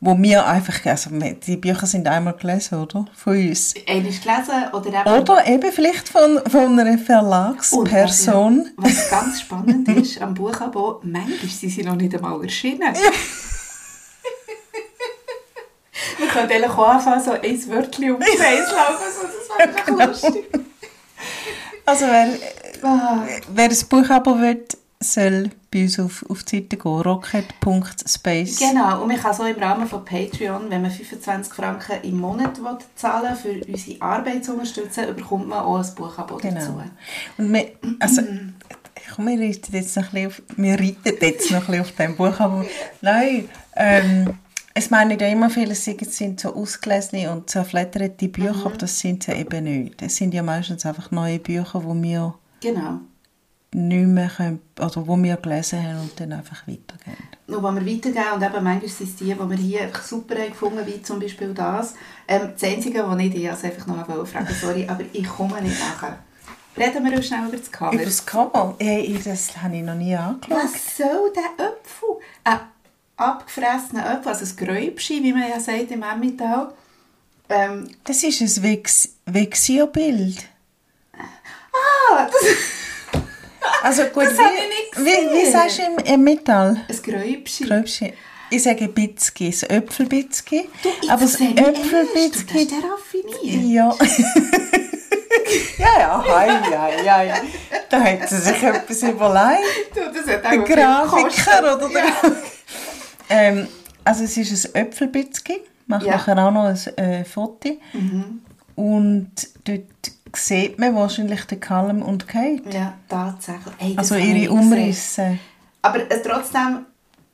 wo wir einfach, also die Bücher sind einmal gelesen, oder? Von uns. Einmal gelesen oder eben... Oder eben vielleicht von, von einer Verlagsperson. Und was, was ganz spannend ist am Buchabo, manchmal sind sie noch nicht einmal erschienen. Ja. Wir können eigentlich auch anfangen, so ein Wörtchen um den Kreis laufen, so, das wäre doch genau. Lustig. Also wer, ah. wer ein Buchabo will, soll bei uns auf, auf die Seite gehen, rocket punkt space. Genau, und man kann so im Rahmen von Patreon, wenn man fünfundzwanzig Franken im Monat zahlen will, für unsere Arbeit zu unterstützen, bekommt man auch ein Buchabo genau. dazu. Und wir, also, komm, wir reiten jetzt noch ein bisschen auf, wir reiten jetzt noch ein bisschen auf diesem Buchabo. Nein, ähm... Es meine ja immer viele, es sind so ausgelesene und zerflatterte Bücher, mhm. aber das sind sie eben nicht. Es sind ja meistens einfach neue Bücher, die wir genau. nicht mehr können, oder wo wir gelesen haben und dann einfach weitergehen. Und wo wir weitergehen, und eben manchmal sind es die, die wir hier einfach super haben gefunden haben, wie zum Beispiel das. Ähm, das Einzige, was ich also einfach noch fragen sorry, aber ich komme nicht nachher. Reden wir auch schnell über das Cover. Über das Cover? Hey, das habe ich noch nie angeschaut. Was soll der Apfel? Ah. Abgefressenen Apfel, also ein Gräubchen, wie man ja sagt im Emmental. Ähm, das ist ein Vex- Vexierbild. Ah, das... also gut, das wie, wie, wie sagst du im Emmental? Ein Gräubchen. Gräubchen. Ich sage Bitzki, ein Äpfelbitzki. Aber das Äpfelbitzki... ist der raffiniert. Ja. Ja, ja, ja, ja, ja. Da hat sie sich etwas überlegt. Der Grafiker oder der... Ja. Ähm, also es ist ein Äpfelbitzki, ich mache ja. nachher auch noch ein äh, Foto. Mhm. Und dort sieht man wahrscheinlich den Callum und Kate. Ja, tatsächlich. Ey, also ihre Umrisse. Aber äh, trotzdem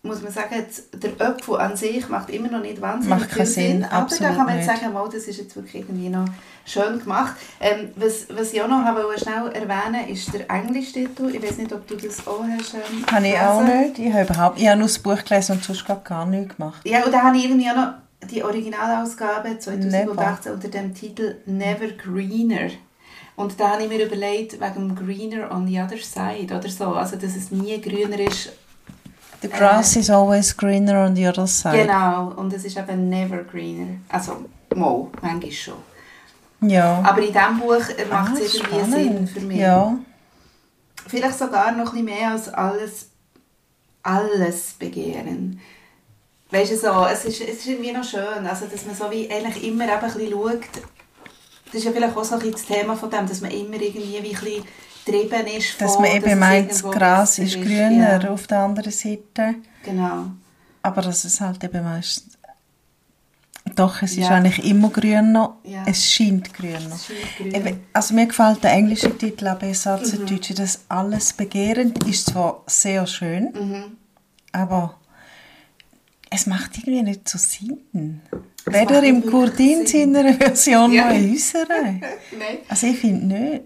muss man sagen, jetzt, der Äpfel an sich macht immer noch nicht wahnsinnig viel Sinn. Sinn. Aber da kann man jetzt sagen, mal, das ist jetzt wirklich irgendwie noch schön gemacht. Ähm, was, was ich auch noch habe, schnell erwähnen ist der Englisch-Titel. Ich weiß nicht, ob du das auch hast. Ähm, habe ich auch nicht. Ich habe, überhaupt, ich habe nur das Buch gelesen und sonst gar nichts gemacht. Ja, und dann habe ich irgendwie auch noch die Originalausgabe zwanzig achtzehn unter dem Titel «Never Greener». Und da habe ich mir überlegt, wegen «Greener on the other side» oder so. Also, dass es nie grüner ist. The grass is always greener on the other side. Genau, und es ist eben never greener. Also, mal, manchmal schon. Ja. Aber in diesem Buch macht es ah, irgendwie spannend. Sinn für mich. Ja. Vielleicht sogar noch ein bisschen mehr als alles, alles begehren. Weißt du, so, es ist, es ist irgendwie noch schön, also, dass man so wie eigentlich immer eben ein bisschen schaut. Das ist ja vielleicht auch so ein bisschen das Thema von dem, dass man immer irgendwie wie ein bisschen getrieben ist. Von, dass man eben dass meint, das Gras ist grüner ja. auf der anderen Seite. Genau. Aber das ist halt eben meistens... Doch, es ja. ist eigentlich immer grüner. Ja. Es scheint grüner. Es scheint grüner. Also mir gefällt der englische Titel auch besser als mhm. der deutsche. Das «Alles begehrend» ist zwar sehr schön, mhm. aber es macht irgendwie nicht so Sinn. Das Weder im Gurtin seiner Version ja. noch in unserer. Nein. Also ich finde nicht...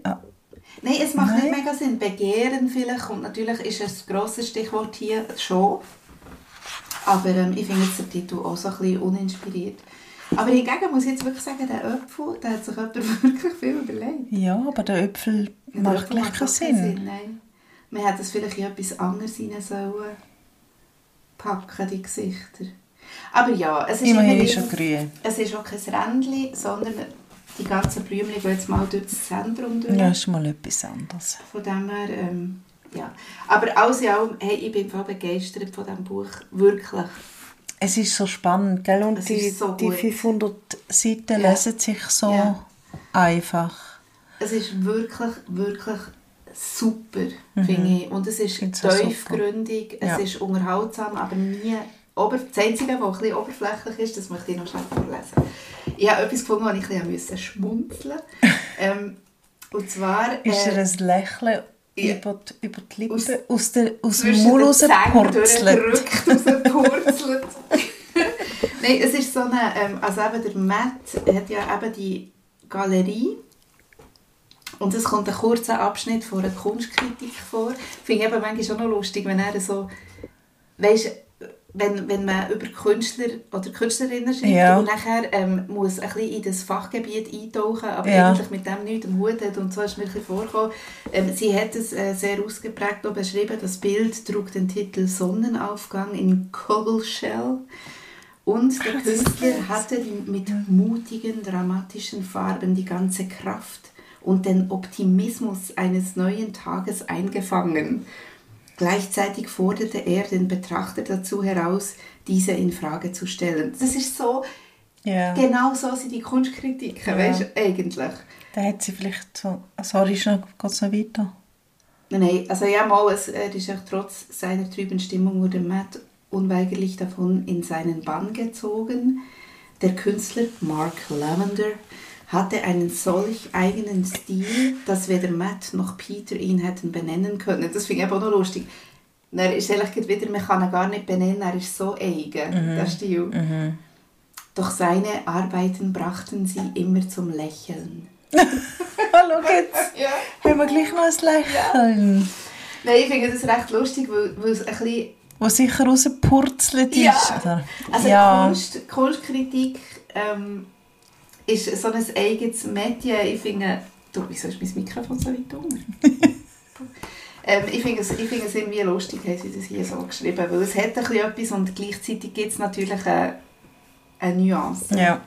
Nein, es macht Nein. nicht mega Sinn. Begehren vielleicht. Und natürlich ist das grosse Stichwort hier schon. Aber ähm, ich finde jetzt den Titel auch so ein bisschen uninspiriert. Aber hingegen muss ich jetzt wirklich sagen, der Äpfel, der hat sich jemand wirklich viel überlegt. Ja, aber der Äpfel der macht gleich keinen Sinn. Sinn. Nein. Man hätte es vielleicht in etwas anderes rein sollen packen, die Gesichter. Aber ja, es ist immerhin immer schon grün. Es ist auch kein Rändchen, sondern... Die ganzen Blümchen gehen jetzt mal durch das Zentrum durch. Ja, ist mal etwas anderes. Von dem her, ähm, ja. Aber alles in allem, hey, ich bin voll begeistert von diesem Buch. Wirklich. Es ist so spannend, gell? Und es die, so die fünfhundert Seiten ja. lesen sich so ja. einfach. Es ist wirklich, wirklich super, mhm. finde ich. Und es ist tiefgründig, es ja. ist unterhaltsam, aber nie... Ober- das Einzige, was ein bisschen oberflächlich ist, das möchte ich noch schnell vorlesen. Ich habe etwas gefunden, das ich ein bisschen schmunzeln musste. ähm, und zwar... Äh, ist er ein Lächeln ja. über, die, über die Lippen, aus, aus, der, aus dem Mund rausgepurzelt? rausgepurzelt. Nein, es ist so eine... Ähm, also eben der Matt hat ja eben die Galerie. Und es kommt ein kurzer Abschnitt von einer Kunstkritik vor. Finde ich eben manchmal schon noch lustig, wenn er so... Weißt, Wenn, wenn man über Künstler oder Künstlerinnen schreibt ja. und nachher ähm, muss ein bisschen in das Fachgebiet eintauchen, aber ja. eigentlich mit dem nichts am Hut hat, und so ist mir ein bisschen vorgekommen. Ähm, sie hat es äh, sehr ausgeprägt auch beschrieben, das Bild trug den Titel Sonnenaufgang in Cobbleshell, und der Künstler hatte die, mit mutigen, dramatischen Farben die ganze Kraft und den Optimismus eines neuen Tages eingefangen. Gleichzeitig forderte er den Betrachter dazu heraus, diese in Frage zu stellen. Das ist so, yeah. genau so sind die Kunstkritiken, yeah. weißt du, eigentlich. Da hat sie vielleicht so, sorry, geht es noch weiter? Nein, also ja, mal, es, er ist auch trotz seiner trüben Stimmung wurde Matt unweigerlich davon in seinen Bann gezogen. Der Künstler Mark Lavender hatte einen solch eigenen Stil, dass weder Matt noch Peter ihn hätten benennen können. Das finde ich aber auch noch lustig. Er ist ehrlich wieder, man kann ihn gar nicht benennen, er ist so eigen, mhm. der Stil. Mhm. Doch seine Arbeiten brachten sie immer zum Lächeln. Hallo, geht's? Ja. Haben wir gleich noch ein Lächeln? Ja. Nein, ich finde das recht lustig, weil, weil es ein bisschen... Was sicher rausgepurzelt ja. ist. Oder? Also ja. Kunst, Kunstkritik... Ähm, ist so ein eigenes Medium. Ich finde... Du, wieso ist mein Mikrofon so weit unten? ähm, ich finde es, ich finde es irgendwie lustig, haben sie das hier so geschrieben. Weil es hat ein bisschen etwas und gleichzeitig gibt es natürlich eine, eine Nuance. Ja.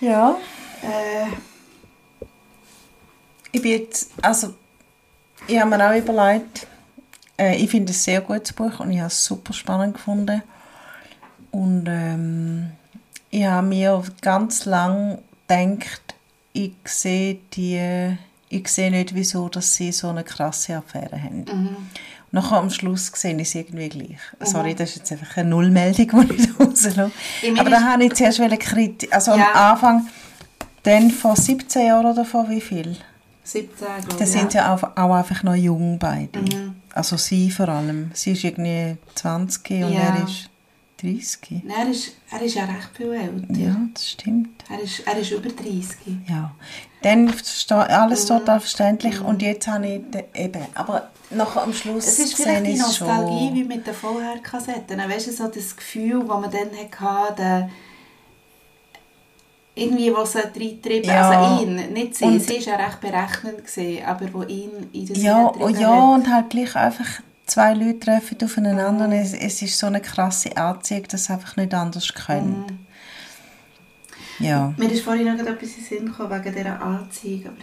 Ja. Äh. Ich bin jetzt... Also, ich habe mir auch überlegt, äh, ich finde es ein sehr gutes Buch und ich habe es super spannend gefunden. Und... Ähm, Ich habe mir ganz lange gedacht, ich sehe, die, ich sehe nicht, wieso dass sie so eine krasse Affäre haben. Mhm. Und dann am Schluss sehe ich es irgendwie gleich. Mhm. Sorry, das ist jetzt einfach eine Nullmeldung, die ich rauslasse. Aber da habe ich zuerst kritisch. Also ja. am Anfang, dann vor siebzehn Jahren oder vor wie viel? siebzehn, glaube ich. Da sind ja auch, auch einfach noch jung beide. Mhm. Also sie vor allem. Sie ist irgendwie zwanzig und ja. er ist... dreißig? Nein, er ist, er ist ja recht viel älter. Ja, das stimmt. Er ist, er ist über dreißig. Ja, dann steht alles total verständlich. Mm. Und jetzt habe ich de, eben, aber noch am Schluss sehe ich es schon. Es ist vielleicht die Nostalgie, wie mit den V H S-Kassetten. Weißt du, so das Gefühl, das man dann hatte, der, irgendwie, was er reintrieben, ja. also ihn, nicht sie, und, sie war ja recht berechnend, gewesen, aber wo ihn in das ja, oh ja, hat. Und halt gleich einfach... Zwei Leute treffen aufeinander und es, es ist so eine krasse Anziehung, dass sie einfach nicht anders können. Mm. Ja. Mir ist vorhin noch etwas in den Sinn gekommen wegen dieser Anziehung. Aber,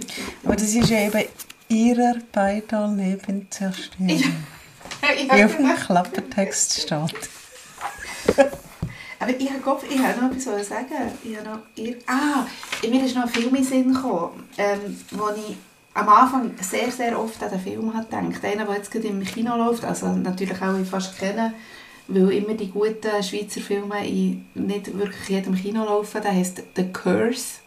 aber das ist eben ihrer beider Leben zerstörung. Wie auf dem Klappentext steht. Aber ich habe, ich habe noch etwas zu sagen. Ich habe noch, ich, ah, mir ist noch ein Film in den Sinn gekommen, ähm, wo ich am Anfang sehr, sehr oft an den Film hat gedacht. Einer, der jetzt gerade im Kino läuft, also natürlich auch ich fast kennen, weil immer die guten Schweizer Filme in nicht wirklich jedem Kino laufen. Der heisst «The Curse».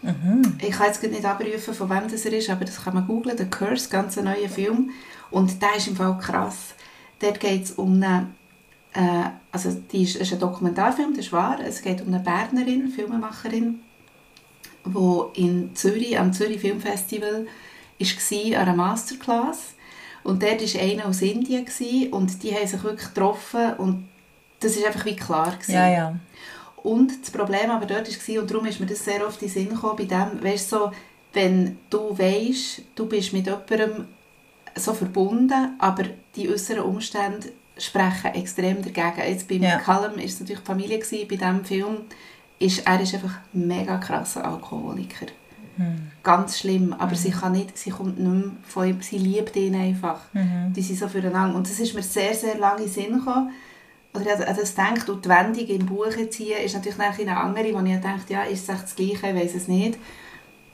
Mhm. Ich kann jetzt nicht abrufen, von wem das er ist, aber das kann man googlen. «The Curse», ganz ein neuer Film. Und der ist im Fall krass. Dort geht es um eine... Äh, also das ist ein Dokumentarfilm, das ist wahr. Es geht um eine Bernerin, Filmemacherin, die in Zürich, am Zürich Filmfestival war, an einer Masterclass. Und dort war einer aus Indien und die haben sich wirklich getroffen und das war einfach wie klar. Ja, ja. Und das Problem aber dort war, und darum ist mir das sehr oft in den Sinn gekommen, bei dem, weißt du, so, wenn du weisst, du bist mit jemandem so verbunden, aber die äußeren Umstände sprechen extrem dagegen. Jetzt bei ja. McCallum war es natürlich die Familie, bei diesem Film ist, er ist einfach ein mega krasser Alkoholiker. Mhm. Ganz schlimm, aber mhm. sie kann nicht, sie kommt nicht mehr von ihm, sie liebt ihn einfach. Mhm. Die sind so füreinander. Und das ist mir sehr, sehr lange in den Sinn gekommen. Oder also, das denkt, und die Wendung im Buch hier ist natürlich eine andere, wo ich dachte, ja, ist es echt das Gleiche, ich weiss es nicht.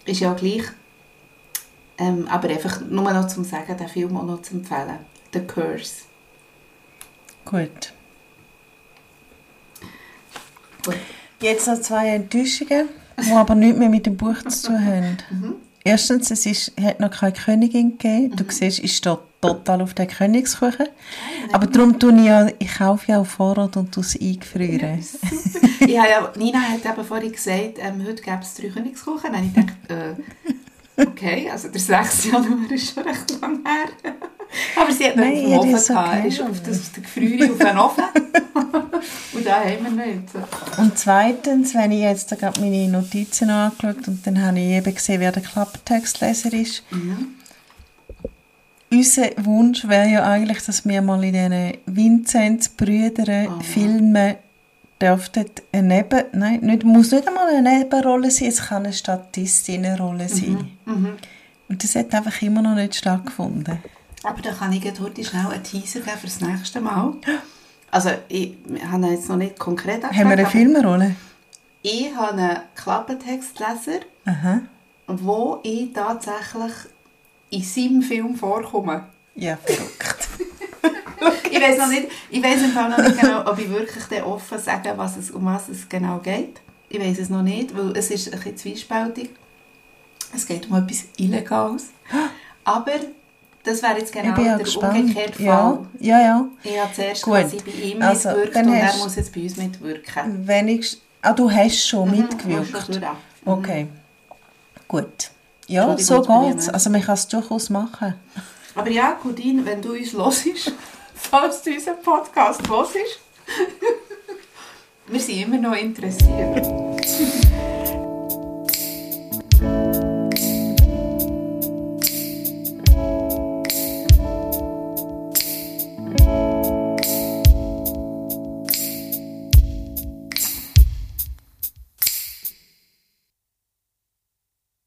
Ist ja auch gleich. Ähm, aber einfach nur noch zum Sagen, den Film auch noch zu empfehlen. «The Curse». Gut. Gut. Jetzt noch zwei Enttäuschungen, die aber nichts mehr mit dem Buch zu tun haben. Mhm. Erstens, es ist, hat noch keine Königin gegeben. Mhm. Du siehst, ich stehe total auf den Königskuchen. Nein, aber darum tue ich, ja, ich kaufe ja auch Vorrat und tue es eingefrieren. Ja, ja, Nina hat eben vorhin gesagt, ähm, heute gäbe es drei Königskuchen. Und ich dachte, äh, okay, also der sechste Januar ist schon recht lang her. Aber sie hat noch Nein, auf den Ofen gehabt. Okay. Ist auf das Gefriere auf den Ofen. Und das haben wir nicht. Und zweitens, wenn ich jetzt gerade meine Notizen angeschaut und dann habe ich eben gesehen, wer der Klapptextleser ist. Mhm. Unser Wunsch wäre ja eigentlich, dass wir mal in diesen Vinzenz-Brüdern oh, Filmen dürften eine Neben... Nein, nicht, muss nicht einmal eine Nebenrolle sein, es kann eine Statistinnenrolle sein. Mhm. Mhm. Und das hat einfach immer noch nicht stattgefunden. Aber da kann ich heute schnell einen Teaser geben für das nächste Mal. Also, ich habe jetzt noch nicht konkret angeschaut. Haben wir eine Filmrolle? Ich habe einen Klappentextleser, aha, wo ich tatsächlich in seinem Film vorkomme. Ja, verrückt. ich weiss noch nicht, ich weiss im Fall noch nicht genau, ob ich wirklich offen sage, was es, um was es genau geht. Ich weiss es noch nicht, weil es ist ein bisschen zwiespältig. Es geht um etwas Illegales. Aber... Das wäre jetzt genau der gespannt. Umgekehrte Fall. Ja, ja, ja. Ich habe zuerst quasi bei ihm also, mitgewirkt und er muss jetzt bei uns mitwirken. Wenigst- ah, du hast schon mhm, mitgewirkt? Mhm. Okay, gut. Ja, so geht es. Also man kann es durchaus machen. Aber ja, Gurtin, wenn du uns hörst, falls du unseren Podcast hörst, wir sind immer noch interessiert.